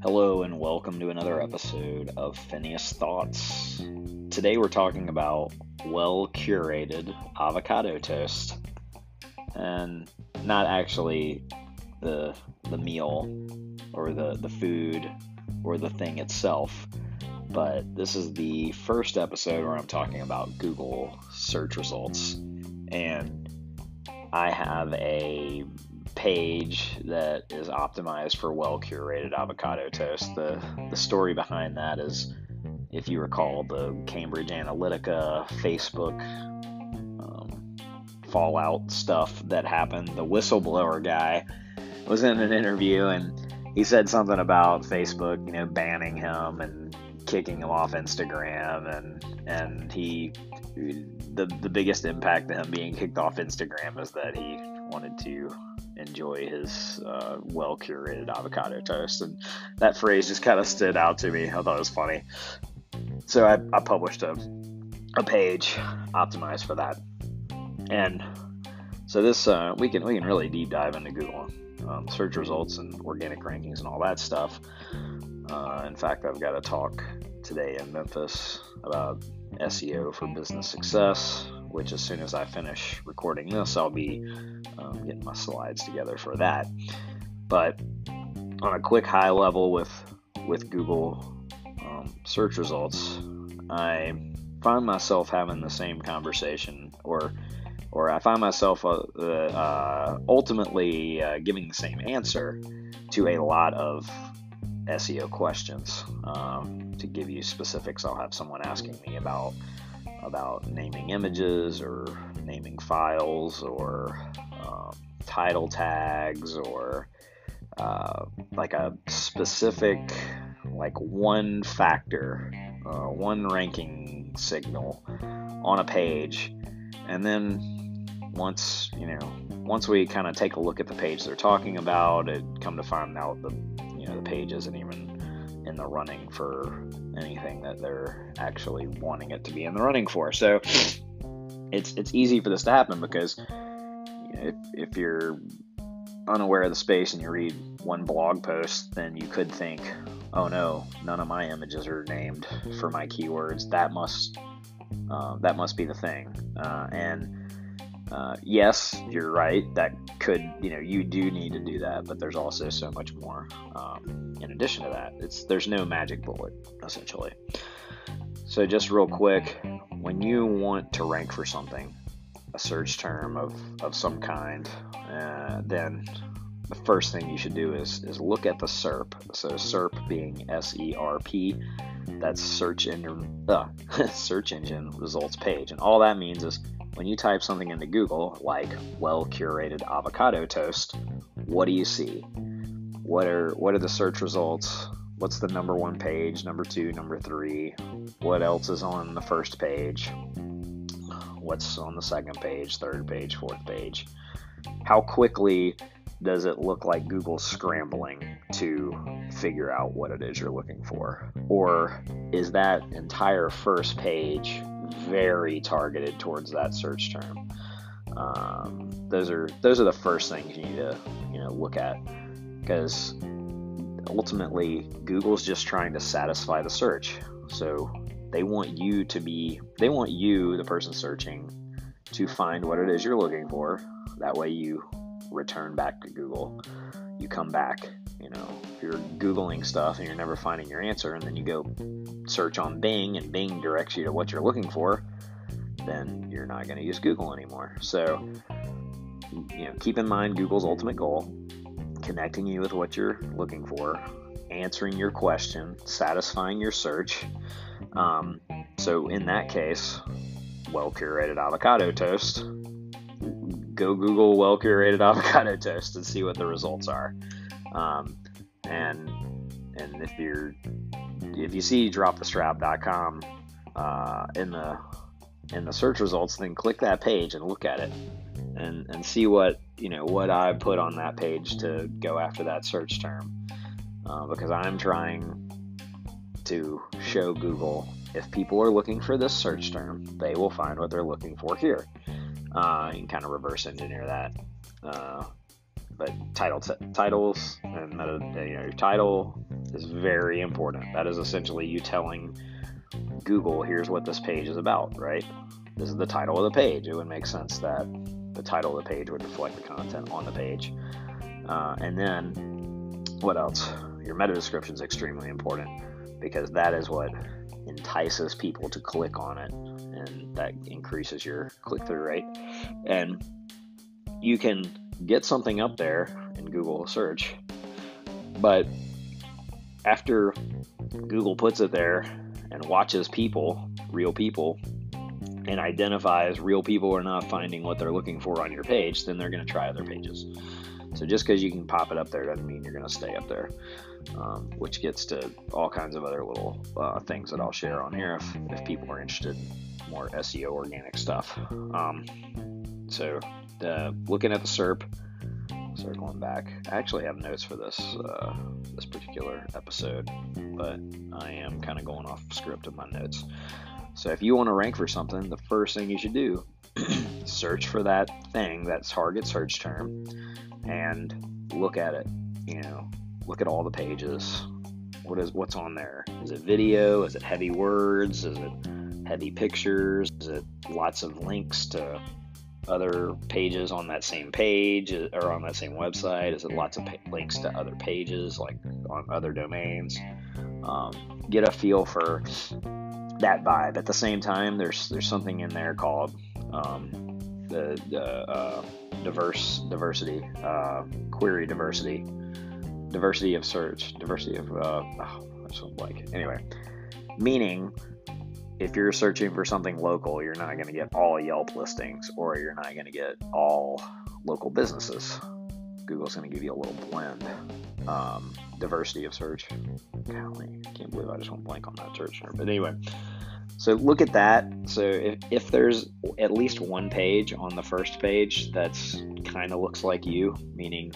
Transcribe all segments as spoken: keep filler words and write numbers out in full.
Hello and welcome to another episode of Phineas Thoughts. Today we're talking about well-curated avocado toast. And not actually the the meal or the, the food or the thing itself, but this is the first episode where I'm talking about Google search results. And I have a page that is optimized for well-curated avocado toast. The the story behind that is, if you recall, the Cambridge Analytica, Facebook um, fallout stuff that happened. The whistleblower guy was in an interview, and he said something about Facebook, you know, banning him and kicking him off Instagram, and and he the the biggest impact of him being kicked off Instagram is that he wanted to enjoy his uh, well-curated avocado toast, and that phrase just kind of stood out to me. I thought it was funny, so I, I published a a page optimized for that. And so this uh, we can we can really deep dive into Google um, search results and organic rankings and all that stuff. Uh, in fact, I've got a talk today in Memphis about S E O for business success, which as soon as I finish recording this, I'll be um, getting my slides together for that. But on a quick high level with, with Google um, search results, I find myself having the same conversation, or or I find myself uh, uh, ultimately uh, giving the same answer to a lot of S E O questions. Um, to give you specifics, I'll have someone asking me about about naming images or naming files or um, title tags or uh, like a specific, like one factor, uh, one ranking signal on a page. And then once, you know, once we kind of take a look at the page they're talking about, it come to find out the the page isn't even in the running for anything that they're actually wanting it to be in the running for. So it's it's easy for this to happen, because you know, if, if you're unaware of the space and you read one blog post, then you could think, oh no, none of my images are named for my keywords. That must uh, that must be the thing. Uh, and Uh, yes, you're right, that could, you know, you do need to do that, but there's also so much more um, in addition to that. It's there's no magic bullet, essentially. So just real quick, when you want to rank for something, a search term of, of some kind, uh, then the first thing you should do is, is look at the S E R P. So S E R P being S E R P, that's search engine, uh, search engine results page. And all that means is, when you type something into Google, like well-curated avocado toast, what do you see? What are what are the search results? What's the number one page, number two, number three? What else is on the first page? What's on the second page, third page, fourth page? How quickly does it look like Google's scrambling to figure out what it is you're looking for? Or is that entire first page very targeted towards that search term? Um, those are those are the first things you need to you know look at, because ultimately Google's just trying to satisfy the search. So they want you to be they want you, the person searching, to find what it is you're looking for. That way you return back to Google. You come back, you know, if you're Googling stuff and you're never finding your answer, and then you go search on Bing and Bing directs you to what you're looking for, then you're not going to use Google anymore. So, you know, keep in mind Google's ultimate goal: connecting you with what you're looking for, answering your question, satisfying your search. Um, so in that case, well-curated avocado toast. Go Google well-curated avocado toast and see what the results are. Um, and and if you're if you see drop the strap dot com uh, in the in the search results, then click that page and look at it, and and see what you know what I put on that page to go after that search term, uh, because I'm trying to show Google, if people are looking for this search term, they will find what they're looking for here. Uh, you can kind of reverse engineer that. Uh, but title t- titles and meta, you know, your title is very important. That is essentially you telling Google, here's what this page is about, right? This is the title of the page. It would make sense that the title of the page would reflect the content on the page. Uh, and then, what else? Your meta description is extremely important because that is what entices people to click on it, and that increases your click-through rate. And you can get something up there in Google search, but after Google puts it there and watches people, real people, and identifies real people are not finding what they're looking for on your page, then they're going to try other pages. So just because you can pop it up there doesn't mean you're going to stay up there, um, which gets to all kinds of other little uh, things that I'll share on here if, if people are interested in more S E O organic stuff. Um, so the, looking at the S E R P, circling back, I actually have notes for this uh, this particular episode, but I am kind of going off script of my notes. So if you want to rank for something, the first thing you should do is search for that thing, that target search term, and look at it. You know, look at all the pages. What is what's on there? Is it video? Is it heavy words? Is it heavy pictures? Is it lots of links to other pages on that same page or on that same website? Is it lots of pa- links to other pages, like on other domains? Um, get a feel for that vibe. At the same time, there's there's something in there called um, the, the uh, diverse diversity, uh, query diversity, diversity of search, diversity of uh, oh, I just went blank. Anyway, meaning, if you're searching for something local, you're not going to get all Yelp listings, or you're not going to get all local businesses. Google's going to give you a little blend. Um, diversity of search. Golly, I can't believe I just went blank on that search term. But anyway, so look at that. So if, if there's at least one page on the first page that's kind of looks like you, meaning,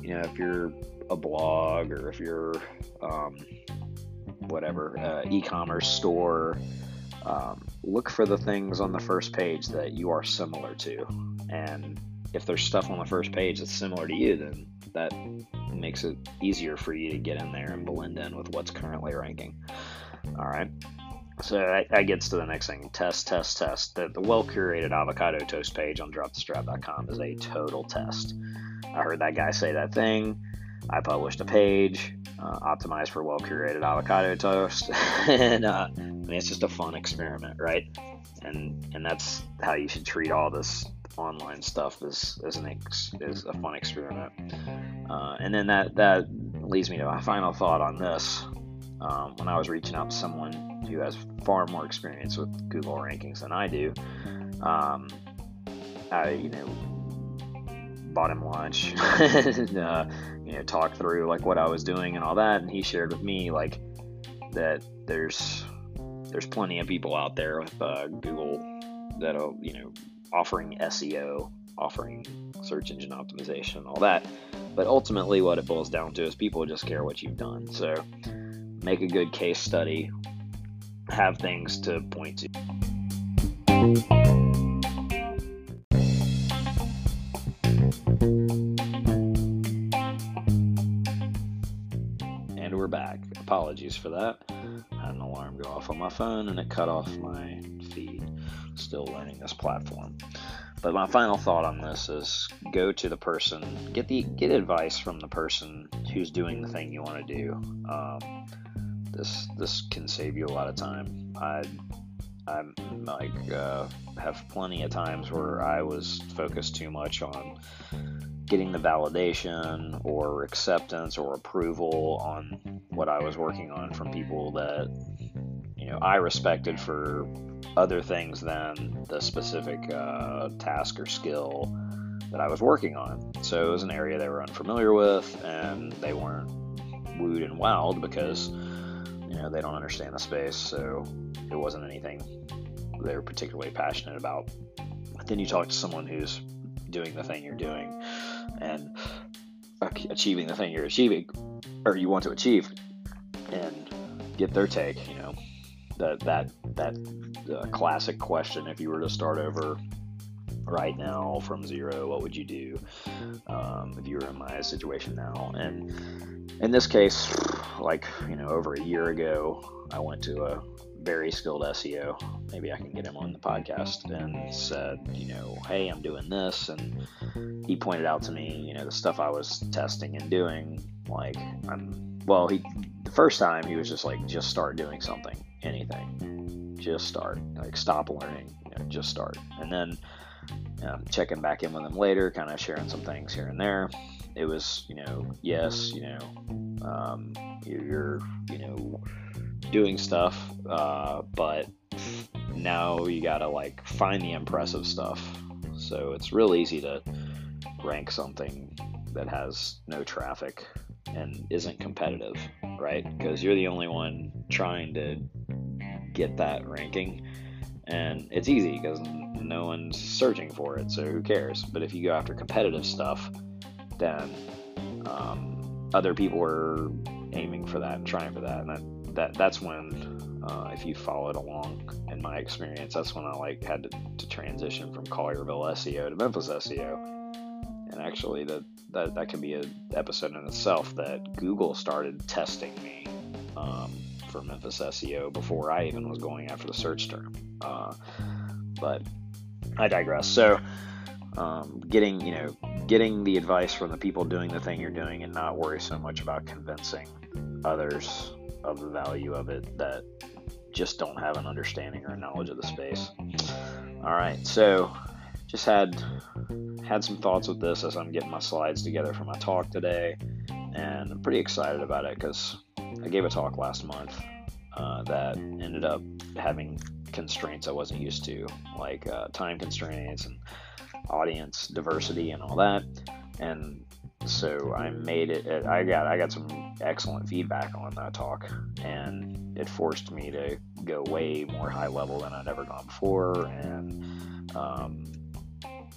you know, if you're a blog or if you're... Um, whatever uh, e-commerce store, um, look for the things on the first page that you are similar to, and if there's stuff on the first page that's similar to you, then that makes it easier for you to get in there and blend in with what's currently ranking. All right, so that, that gets to the next thing. Test test test the, the well-curated avocado toast page on drop the strap dot com is a total test. I heard that guy say that thing. I published a page, uh, optimized for well-curated avocado toast, and uh, I mean, it's just a fun experiment, right? And and that's how you should treat all this online stuff, as as an ex, as a fun experiment. Uh, and then that that leads me to my final thought on this. Um, when I was reaching out to someone who has far more experience with Google rankings than I do, um, I you know. bought him lunch and uh, you know, talked through like what I was doing and all that, and he shared with me like that there's there's plenty of people out there with uh, Google that'll, you know, offering S E O, offering search engine optimization and all that, but ultimately what it boils down to is people just care what you've done. So make a good case study, have things to point to. Apologies for that. I had an alarm go off on my phone and it cut off my feed. Still learning this platform. But my final thought on this is go to the person, get the get advice from the person who's doing the thing you want to do. Um, this this can save you a lot of time. I I'm like uh, have plenty of times where I was focused too much on getting the validation or acceptance or approval on what I was working on from people that, you know, I respected for other things than the specific uh, task or skill that I was working on. So it was an area they were unfamiliar with, and they weren't wooed and wowed because, you know, they don't understand the space, so it wasn't anything they were particularly passionate about. But then you talk to someone who's doing the thing you're doing and achieving the thing you're achieving or you want to achieve, and get their take. You know, that that that uh, classic question, if you were to start over right now from zero, what would you do um, if you were in my situation now? And in this case, like, you know, over a year ago, I went to a very skilled S E O. Maybe I can get him on the podcast, and said, you know, hey, I'm doing this. And he pointed out to me, you know, the stuff I was testing and doing, like, I'm, well, he, the first time he was just like, just start doing something, anything, just start, like, stop learning, you know, just start. And then um, checking back in with him later, kind of sharing some things here and there. It was, you know, yes, you know, um, you're, you know, doing stuff, uh, but now you gotta, like, find the impressive stuff. So it's real easy to rank something that has no traffic and isn't competitive, right? Because you're the only one trying to get that ranking, and it's easy because no one's searching for it, so who cares? But if you go after competitive stuff, then um, other people are aiming for that and trying for that, and that That that's when, uh, if you followed along in my experience, that's when I like had to, to transition from Collierville S E O to Memphis S E O. And actually, that that, that can be an episode in itself. That Google started testing me um, for Memphis S E O before I even was going after the search term. Uh, but I digress. So um, getting you know getting the advice from the people doing the thing you're doing, and not worry so much about convincing others of the value of it that just don't have an understanding or knowledge of the space. All right, so just had had some thoughts with this as I'm getting my slides together for my talk today, and I'm pretty excited about it because I gave a talk last month uh, that ended up having constraints I wasn't used to, like uh, time constraints and audience diversity and all that, and so I made it, I got I got some excellent feedback on that talk, and it forced me to go way more high level than I'd ever gone before, and um,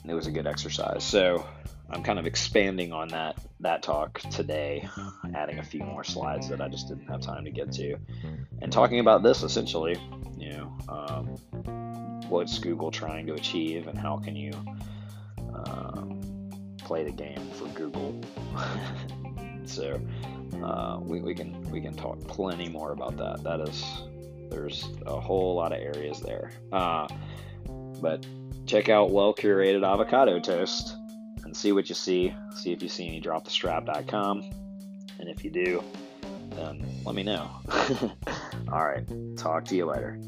it was a good exercise. So I'm kind of expanding on that, that talk today, adding a few more slides that I just didn't have time to get to, and talking about this essentially, you know, um, what's Google trying to achieve, and how can you um, play the game for Google. So uh, we, we can we can talk plenty more about that. That is, there's a whole lot of areas there. Uh, but check out Well Curated Avocado Toast and see what you see. See if you see any drop the strap dot com, and if you do, then let me know. All right, talk to you later.